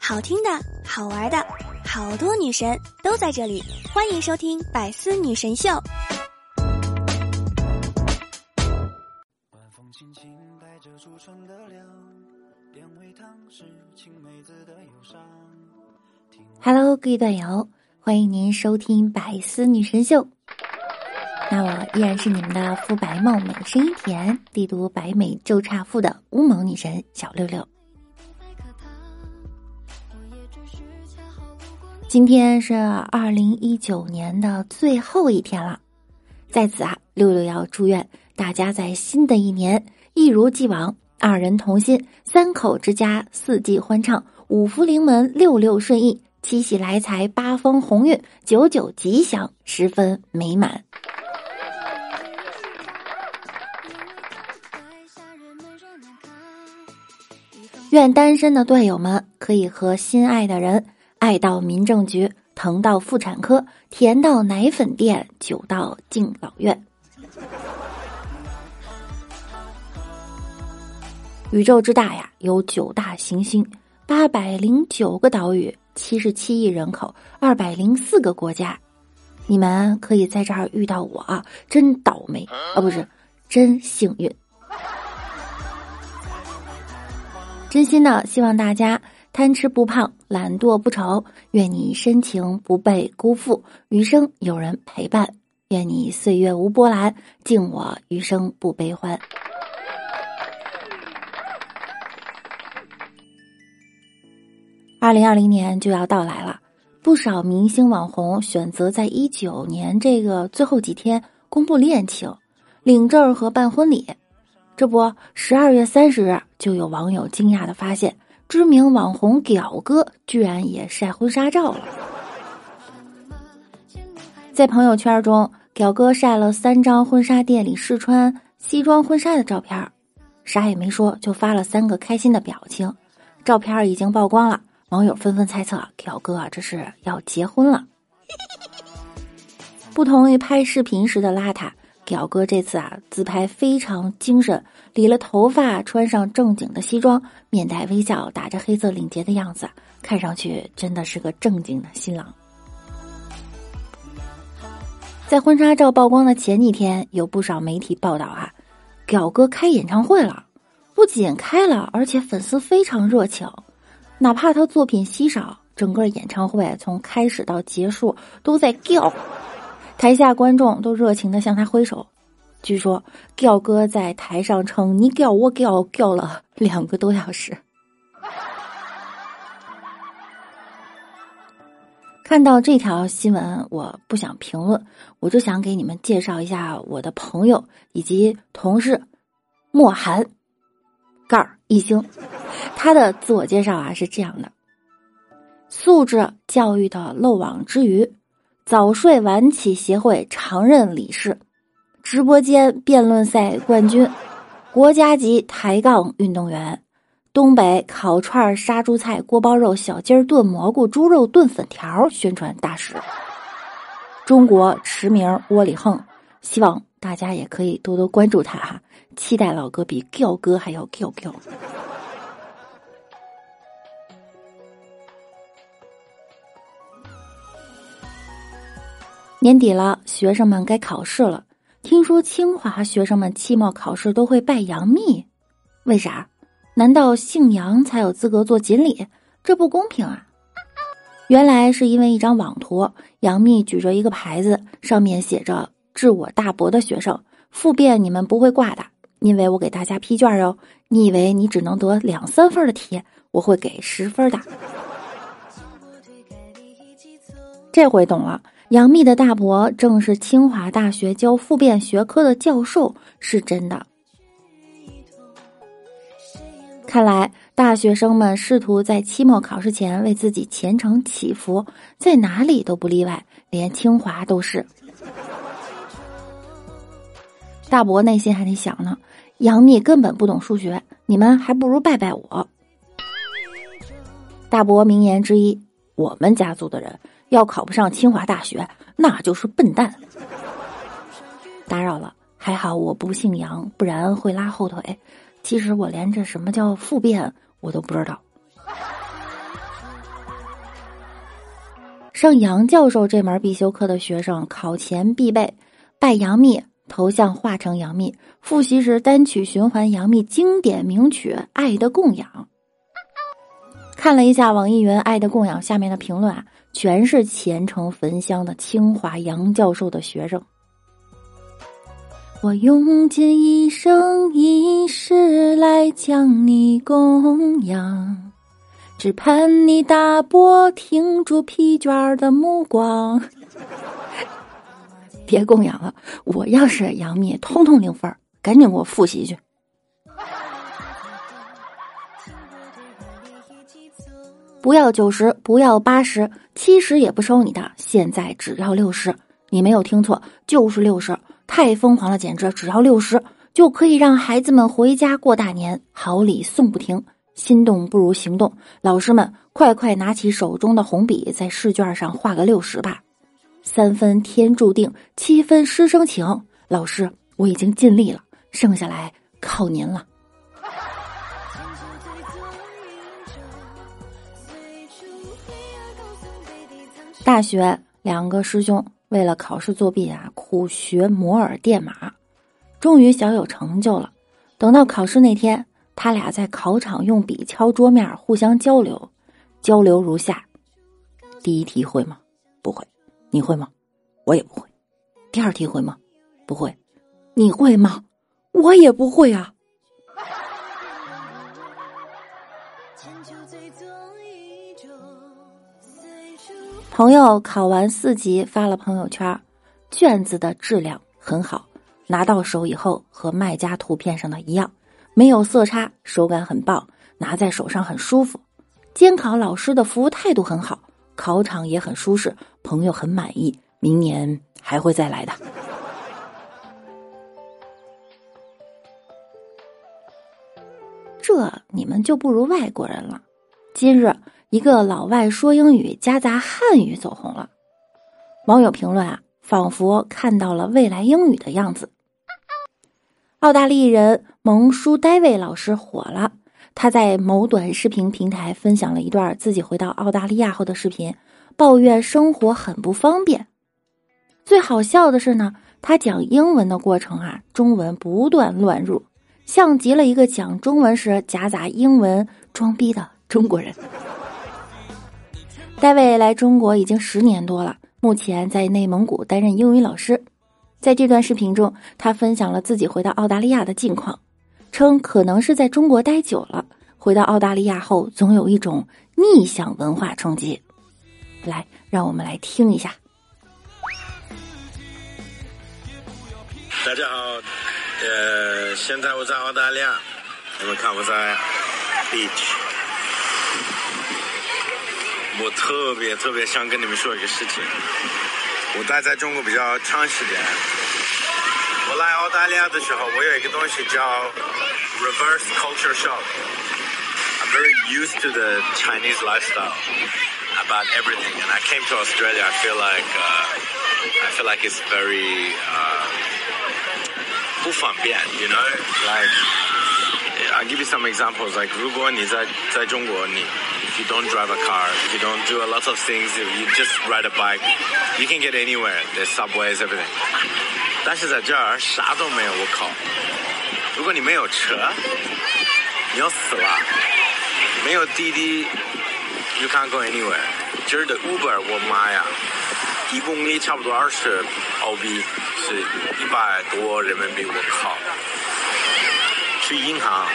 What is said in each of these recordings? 好听的、好玩的，好多女神都在这里，欢迎收听《百思女神秀》。Hello， 各位段友，欢迎您收听《百思女神秀》。那我依然是你们的肤白貌美、声音甜、地读白美就差富的乌蒙女神小六六。今天是2019年的最后一天了，在此啊，六六要祝愿大家在新的一年一如既往，二人同心，三口之家，四季欢畅，五福临门，六六顺意，七喜来财，八方鸿运，九九吉祥，十分美满。愿单身的队友们可以和心爱的人爱到民政局，疼到妇产科，甜到奶粉店，酒到敬老院。宇宙之大呀，有9大行星，809个岛屿，77亿人口，204个国家。你们可以在这儿遇到我啊，真倒霉啊，不是，真幸运。真心的希望大家贪吃不胖，懒惰不愁，愿你深情不被辜负，余生有人陪伴，愿你岁月无波澜，敬我余生不悲欢。2020年就要到来了，不少明星网红选择在19年这个最后几天公布恋情、领证和办婚礼。这不，12月30日就有网友惊讶地发现，知名网红屌哥居然也晒婚纱照了。在朋友圈中，屌哥晒了3张婚纱店里试穿西装婚纱的照片，啥也没说就发了3个开心的表情。照片已经曝光了，网友纷纷猜测屌哥这是要结婚了。不同于拍视频时的邋遢，屌哥这次啊自拍非常精神，理了头发，穿上正经的西装，面带微笑，打着黑色领结的样子，看上去真的是个正经的新郎。在婚纱照曝光的前几天，有不少媒体报道啊，屌哥开演唱会了，不仅开了，而且粉丝非常热情，哪怕他作品稀少，整个演唱会从开始到结束都在屌，台下观众都热情地向他挥手。据说屌哥在台上称你屌我屌屌了2个多小时。看到这条新闻，我不想评论，我就想给你们介绍一下我的朋友以及同事莫寒一星。他的自我介绍啊是这样的：素质教育的漏网之鱼，早睡晚起协会常任理事，直播间辩论赛冠军，国家级抬杠运动员，东北烤串杀猪菜锅包肉小鸡炖蘑菇猪肉炖粉条宣传大使，中国驰名窝里横。希望大家也可以多多关注他哈，期待老哥比屌哥还要屌屌。年底了，学生们该考试了。听说清华学生们期末考试都会拜杨幂，为啥？难道姓杨才有资格做锦鲤？这不公平啊！原来是因为一张网图，杨幂举着一个牌子，上面写着致我大伯的学生，复辩你们不会挂的，因为我给大家批卷哟。你以为你只能得2-3分的题，我会给10分的。这回懂了。杨幂的大伯正是清华大学教复辩学科的教授，是真的。看来大学生们试图在期末考试前为自己前程祈福，在哪里都不例外，连清华都是。大伯内心还得想呢，杨幂根本不懂数学，你们还不如拜拜我。大伯名言之一：我们家族的人要考不上清华大学，那就是笨蛋。打扰了，还好我不姓杨，不然会拉后腿。其实我连这什么叫复变我都不知道。上杨教授这门必修课的学生考前必备：拜杨幂，头像画成杨幂，复习时单曲循环杨幂经典名曲《爱的供养》。看了一下网易云《爱的供养》下面的评论啊，全是虔诚焚香的清华杨教授的学生。我用尽一生一世来将你供养，只盼你大波停住疲倦的目光。别供养了，我要是杨幂通通零分，赶紧给我复习去。不要90，不要80，70也不收你的，现在只要60。你没有听错，就是60，太疯狂了，简直！只要60就可以让孩子们回家过大年，好礼送不停。心动不如行动，老师们快快拿起手中的红笔，在试卷上画个60吧。3分天注定，7分师生情。老师，我已经尽力了，剩下来靠您了。大学两个师兄为了考试作弊啊，苦学摩尔电码，终于小有成就了。等到考试那天，他俩在考场用笔敲桌面，互相交流，交流如下：第一题会吗？不会。你会吗？我也不会。第二题会吗？不会。你会吗？我也不会啊。朋友考完4级发了朋友圈，卷子的质量很好，拿到手以后和卖家图片上的一样，没有色差，手感很棒，拿在手上很舒服。监考老师的服务态度很好，考场也很舒适，朋友很满意，明年还会再来的。这你们就不如外国人了。今日一个老外说英语夹杂汉语走红了，网友评论啊，仿佛看到了未来英语的样子。澳大利亚人蒙舒戴维老师火了，他在某短视频平台分享了一段自己回到澳大利亚后的视频，抱怨生活很不方便。最好笑的是呢，他讲英文的过程啊，中文不断乱入，像极了一个讲中文时夹杂英文装逼的中国人。戴维来中国已经10年多了，目前在内蒙古担任英语老师。在这段视频中，他分享了自己回到澳大利亚的近况，称可能是在中国待久了，回到澳大利亚后总有一种逆向文化冲击。来，让我们来听一下。大家好，现在我在澳大利亚，你们看我在 beach。我特别想跟你们说一个事情，我待在中国比较长时间，我来澳大利亚的时候，我有一个东西叫 reverse culture shock。 I'm very used to the Chinese lifestyle about everything, and I came to Australia, I feel like it's very 不方便 you know, like I'll give you some examples, like 如果你在中国你If you don't drive a car, if you don't do a lot of things, if you just ride a bike, you can get anywhere. There's subways, everything. 但是在这儿啥都没有，我靠！如果你没有车，你要死了。没有滴滴 ，you can't go anywhere. 这儿的 Uber， 我妈呀，1公里差不多20澳币，是100多人民币，我靠！去银行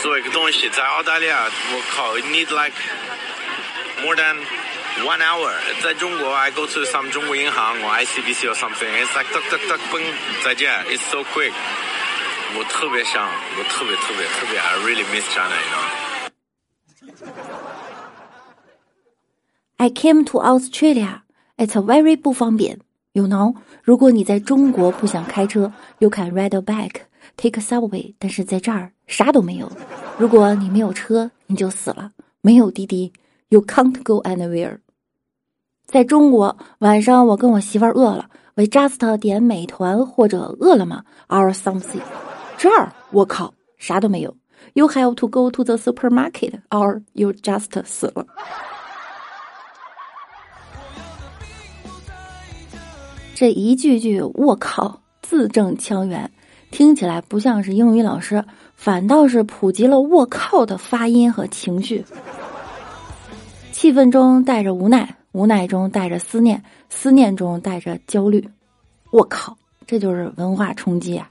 做一个东西，在澳大利亚，我靠 ，it need like more than 1 hour。在中国 ，I go to some 中国银行或 ICBC or something. It's like tuck tuck tuck， 嘣，再见 ，it's so quick。我特别想，我特别 ，I really miss China, you know. I came to Australia. It's a very 不方便 ，you know. 如果你在中国不想开车 ，you can ride a bike.Take a subway， 但是在这儿啥都没有。如果你没有车，你就死了。没有滴滴 ，You can't go anywhere。在中国，晚上我跟我媳妇儿饿了 ，We just 点美团或者饿了么 or something。这儿我靠，啥都没有。You have to go to the supermarket, or you just 死了。这一句句我靠，字正腔圆，听起来不像是英语老师，反倒是普及了我靠的发音和情绪。气愤中带着无奈，无奈中带着思念，思念中带着焦虑。我靠，这就是文化冲击啊！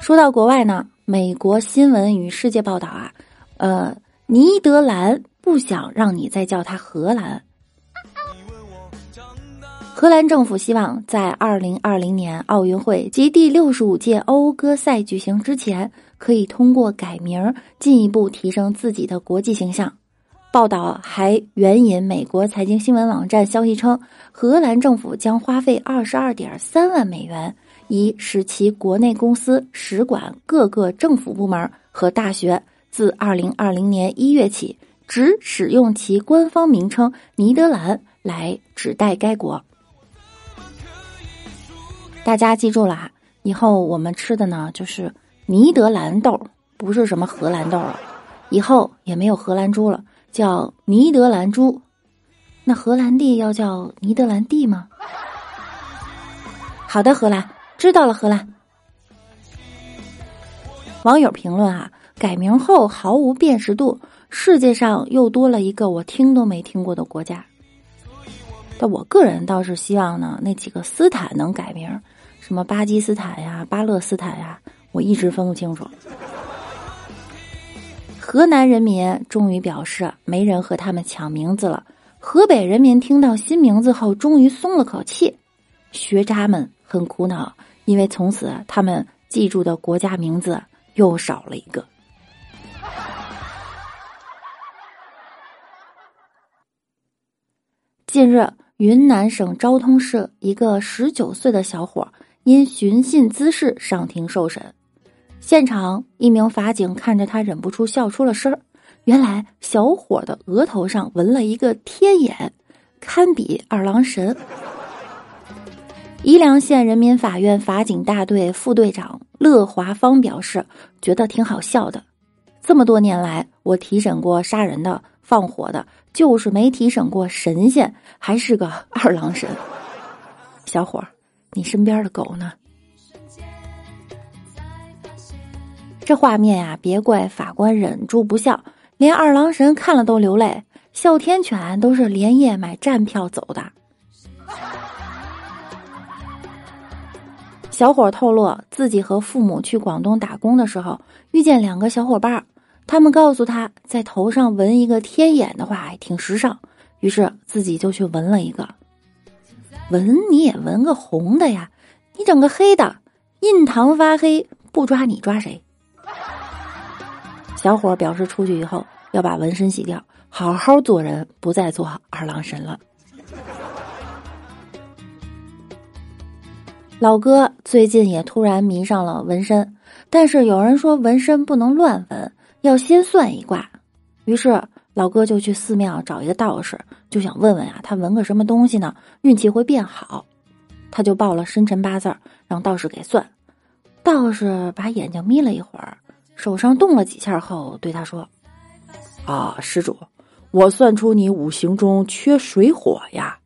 说到国外呢，美国新闻与世界报道啊，尼德兰不想让你再叫它荷兰。荷兰政府希望在2020年奥运会及第65届欧歌赛举行之前，可以通过改名进一步提升自己的国际形象。报道还援引美国财经新闻网站消息称，荷兰政府将花费 22.3 万美元以使其国内公司、使馆、各个政府部门和大学自2020年1月起只使用其官方名称尼德兰来指代该国。大家记住了啊，以后我们吃的呢就是尼德兰豆，不是什么荷兰豆了，以后也没有荷兰猪了，叫尼德兰猪。那荷兰弟要叫尼德兰弟吗？好的，荷兰知道了，荷兰。网友评论啊，改名后毫无辨识度，世界上又多了一个我听都没听过的国家。但我个人倒是希望呢，那几个斯坦能改名，什么巴基斯坦呀、巴勒斯坦呀，我一直分不清楚。河南人民终于表示没人和他们抢名字了，河北人民听到新名字后终于松了口气，学渣们很苦恼，因为从此他们记住的国家名字又少了一个。近日，云南省昭通市一个19岁的小伙因寻衅滋事上庭受审，现场一名法警看着他忍不住笑出了声，原来小伙的额头上纹了一个天眼，堪比二郎神。宜良县人民法院法警大队副队长乐华芳表示，觉得挺好笑的，这么多年来我提审过杀人的、放火的，就是没提审过神仙，还是个二郎神。小伙，你身边的狗呢？这画面啊，别怪法官忍住不笑，连二郎神看了都流泪，哮天犬都是连夜买站票走的。小伙透露，自己和父母去广东打工的时候，遇见两个小伙伴，他们告诉他，在头上纹一个天眼的话挺时尚，于是自己就去纹了一个。纹你也纹个红的呀，你整个黑的，印堂发黑，不抓你抓谁？小伙表示出去以后要把纹身洗掉，好好做人，不再做二郎神了。老哥最近也突然迷上了纹身，但是有人说纹身不能乱纹，要先算一卦，于是老哥就去寺庙找一个道士，就想问问啊，他纹个什么东西呢，运气会变好。他就报了生辰八字，让道士给算。道士把眼睛眯了一会儿，手上动了几下后对他说：“啊，施主，我算出你五行中缺水火呀，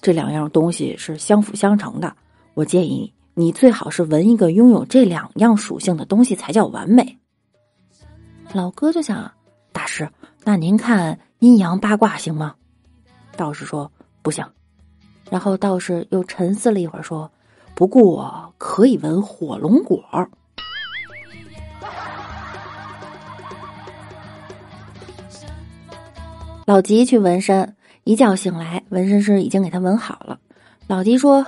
这两样东西是相辅相成的。我建议你最好是纹一个拥有这两样属性的东西才叫完美。”老哥就想，大师，那您看阴阳八卦行吗？道士说不行。然后道士又沉思了一会儿说，不过可以闻火龙果。老吉去纹身，一觉醒来，纹身师已经给他纹好了。老吉说，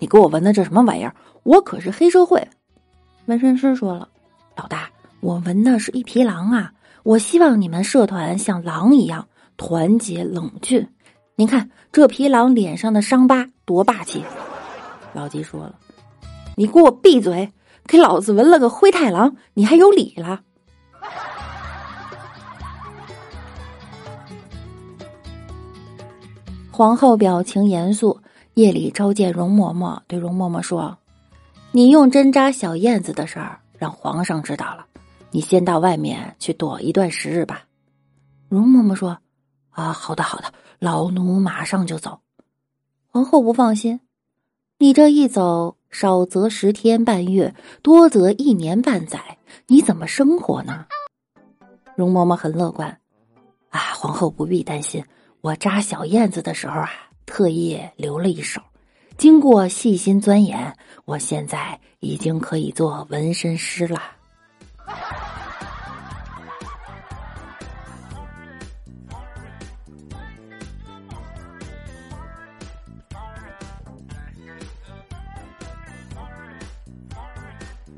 你给我纹的这什么玩意儿，我可是黑社会。纹身师说了，老大，我纹的是一匹狼啊，我希望你们社团像狼一样团结冷峻，您看这匹狼脸上的伤疤多霸气。老吉说了，你给我闭嘴，给老子纹了个灰太狼，你还有理了。皇后表情严肃，夜里召见容嬷嬷，对容嬷嬷说：“你用针扎小燕子的事儿让皇上知道了，你先到外面去躲一段时日吧。”容嬷嬷说：“啊，好的好的，老奴马上就走。”皇后不放心：“你这一走，少则10天半月，多则1年半载，你怎么生活呢？”容嬷嬷很乐观：“啊，皇后不必担心，我扎小燕子的时候啊，特意留了一手。经过细心钻研，我现在已经可以做纹身师了。”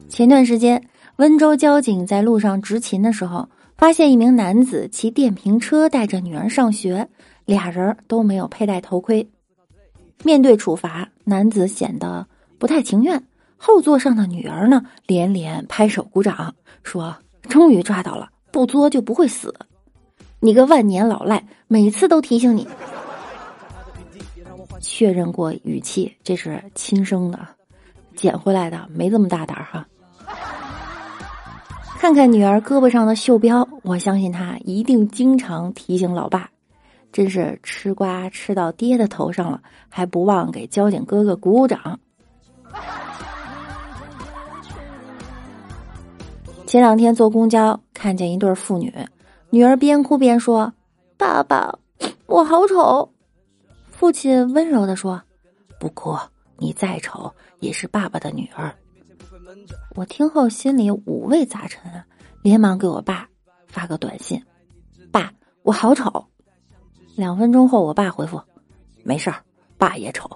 前段时间，温州交警在路上执勤的时候，发现一名男子骑电瓶车带着女儿上学，俩人都没有佩戴头盔。面对处罚，男子显得不太情愿，后座上的女儿呢连连拍手鼓掌，说：“终于抓到了，不作就不会死。你个万年老赖，每次都提醒你。”确认过语气，这是亲生的，捡回来的，没这么大胆哈。看看女儿胳膊上的袖标，我相信她一定经常提醒老爸，真是吃瓜吃到爹的头上了，还不忘给交警哥哥鼓掌。前两天坐公交，看见一对父女，女儿边哭边说：“爸爸，我好丑。”父亲温柔地说：“不哭，你再丑也是爸爸的女儿。”我听后心里五味杂陈啊，连忙给我爸发个短信：“爸，我好丑。”2分钟后，我爸回复：“没事儿，爸也丑。”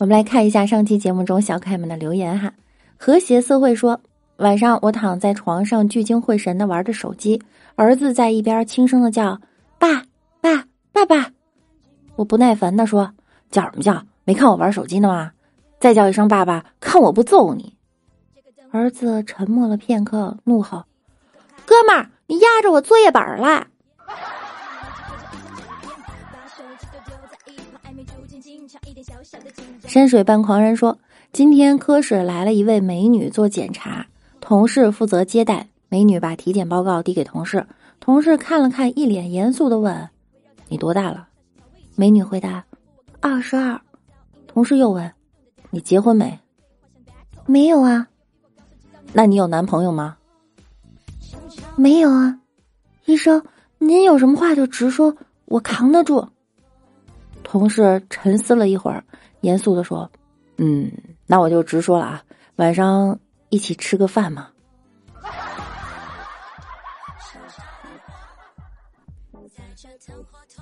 我们来看一下上期节目中小可爱们的留言哈。和谐社会说：“晚上我躺在床上聚精会神的玩着手机，儿子在一边轻声的叫：‘爸爸，爸爸。’我不耐烦地说：‘叫什么叫？没看我玩手机呢吗？再叫一声爸爸，看我不揍你！’儿子沉默了片刻，怒吼：‘哥们儿，你压着我作业本了！’”山水半狂人说：“今天科室来了一位美女做检查，同事负责接待。美女把体检报告递给同事，同事看了看，一脸严肃地问：‘你多大了？’美女回答：‘22。’同事又问：‘你结婚没？’‘没有啊。’‘那你有男朋友吗？’‘没有啊。’‘医生，您有什么话就直说，我扛得住。’同事沉思了一会儿，严肃地说：‘那我就直说了啊，晚上一起吃个饭嘛。’”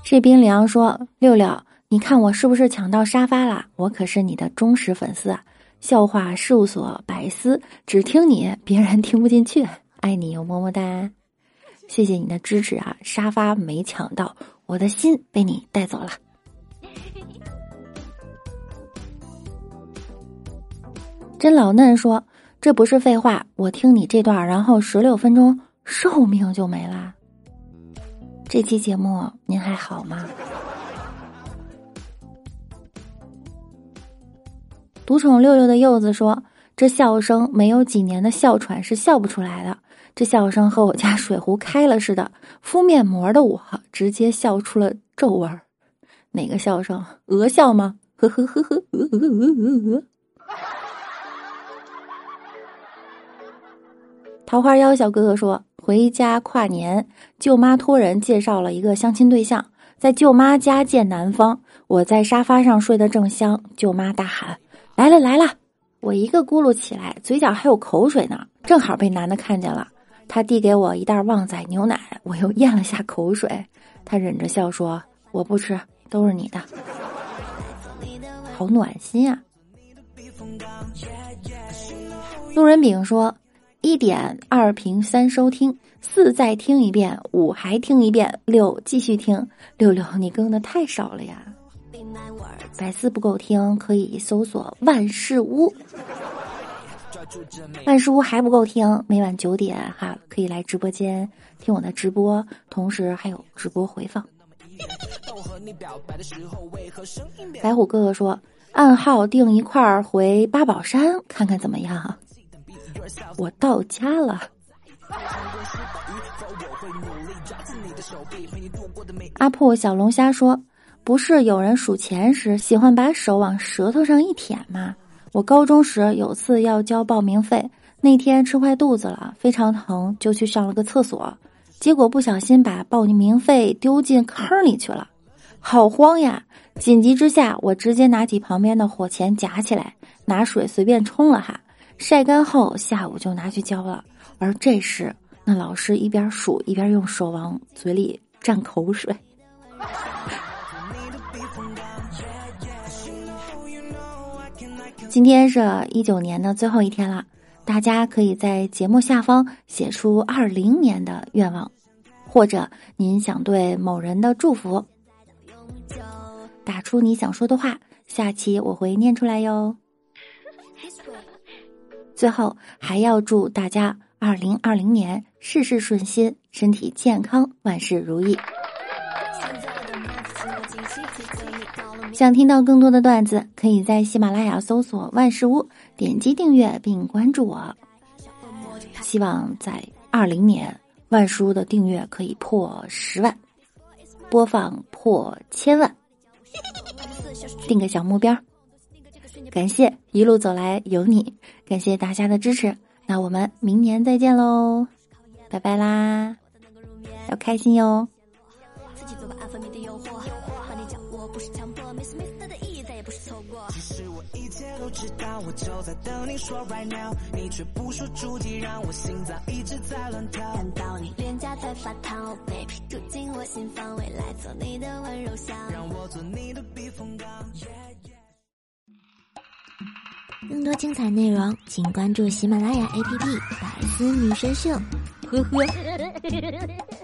是冰凉说：“六六，你看我是不是抢到沙发啦？我可是你的忠实粉丝啊！笑话事务所百思，只听你，别人听不进去。爱你哟，么么哒！谢谢你的支持啊！沙发没抢到，我的心被你带走了。”真老嫩说：“这不是废话，我听你这段，然后16分钟寿命就没啦。”这期节目您还好吗？独宠六六的柚子说：“这笑声没有几年的哮喘是笑不出来的，这笑声和我家水壶开了似的，敷面膜的我直接笑出了皱纹。哪个笑声？鹅笑吗？呵呵呵呵，鹅。”桃花妖小哥哥说：“回家跨年，舅妈托人介绍了一个相亲对象，在舅妈家见男方。我在沙发上睡得正香，舅妈大喊：‘来了来了！’我一个咕噜起来，嘴角还有口水呢，正好被男的看见了。他递给我一袋旺仔牛奶，我又咽了下口水。他忍着笑说：‘我不吃，都是你的。’好暖心啊！”路人丙说：“1.2评3收听，4再听一遍，5还听一遍，6继续听。六六，你更的太少了呀！百思不够听，可以搜索万事屋。”万事屋还不够听，每晚9点哈可以来直播间听我的直播，同时还有直播回放。白虎哥哥说，暗号定一块儿回八宝山看看怎么样？我到家了。阿破小龙虾说，不是有人数钱时喜欢把手往舌头上一舔吗？我高中时有次要交报名费，那天吃坏肚子了，非常疼，就去上了个厕所，结果不小心把报名费丢进坑里去了，好慌呀！紧急之下，我直接拿起旁边的火钳夹起来，拿水随便冲了哈，晒干后下午就拿去交了。而这时，那老师一边数一边用手往嘴里蘸口水。今天是2019年的最后一天了，大家可以在节目下方写出2020年的愿望，或者您想对某人的祝福，打出你想说的话，下期我会念出来哟。最后还要祝大家2020年事事顺心，身体健康，万事如意。想听到更多的段子，可以在喜马拉雅搜索万事屋，点击订阅并关注我。希望在2020年万事屋的订阅可以破10万，播放破1000万，定个小目标。感谢一路走来有你，感谢大家的支持，那我们明年再见喽，拜拜啦，要开心哟。都知道我就在等你说 right now， 你却不说出题，让我心脏一直在乱跳。看到你脸颊才发烫 ，baby 住进我心房，未来做你的温柔乡，让我做你的避风港。更多精彩内容，请关注喜马拉雅 APP《百思女神秀》。呵呵。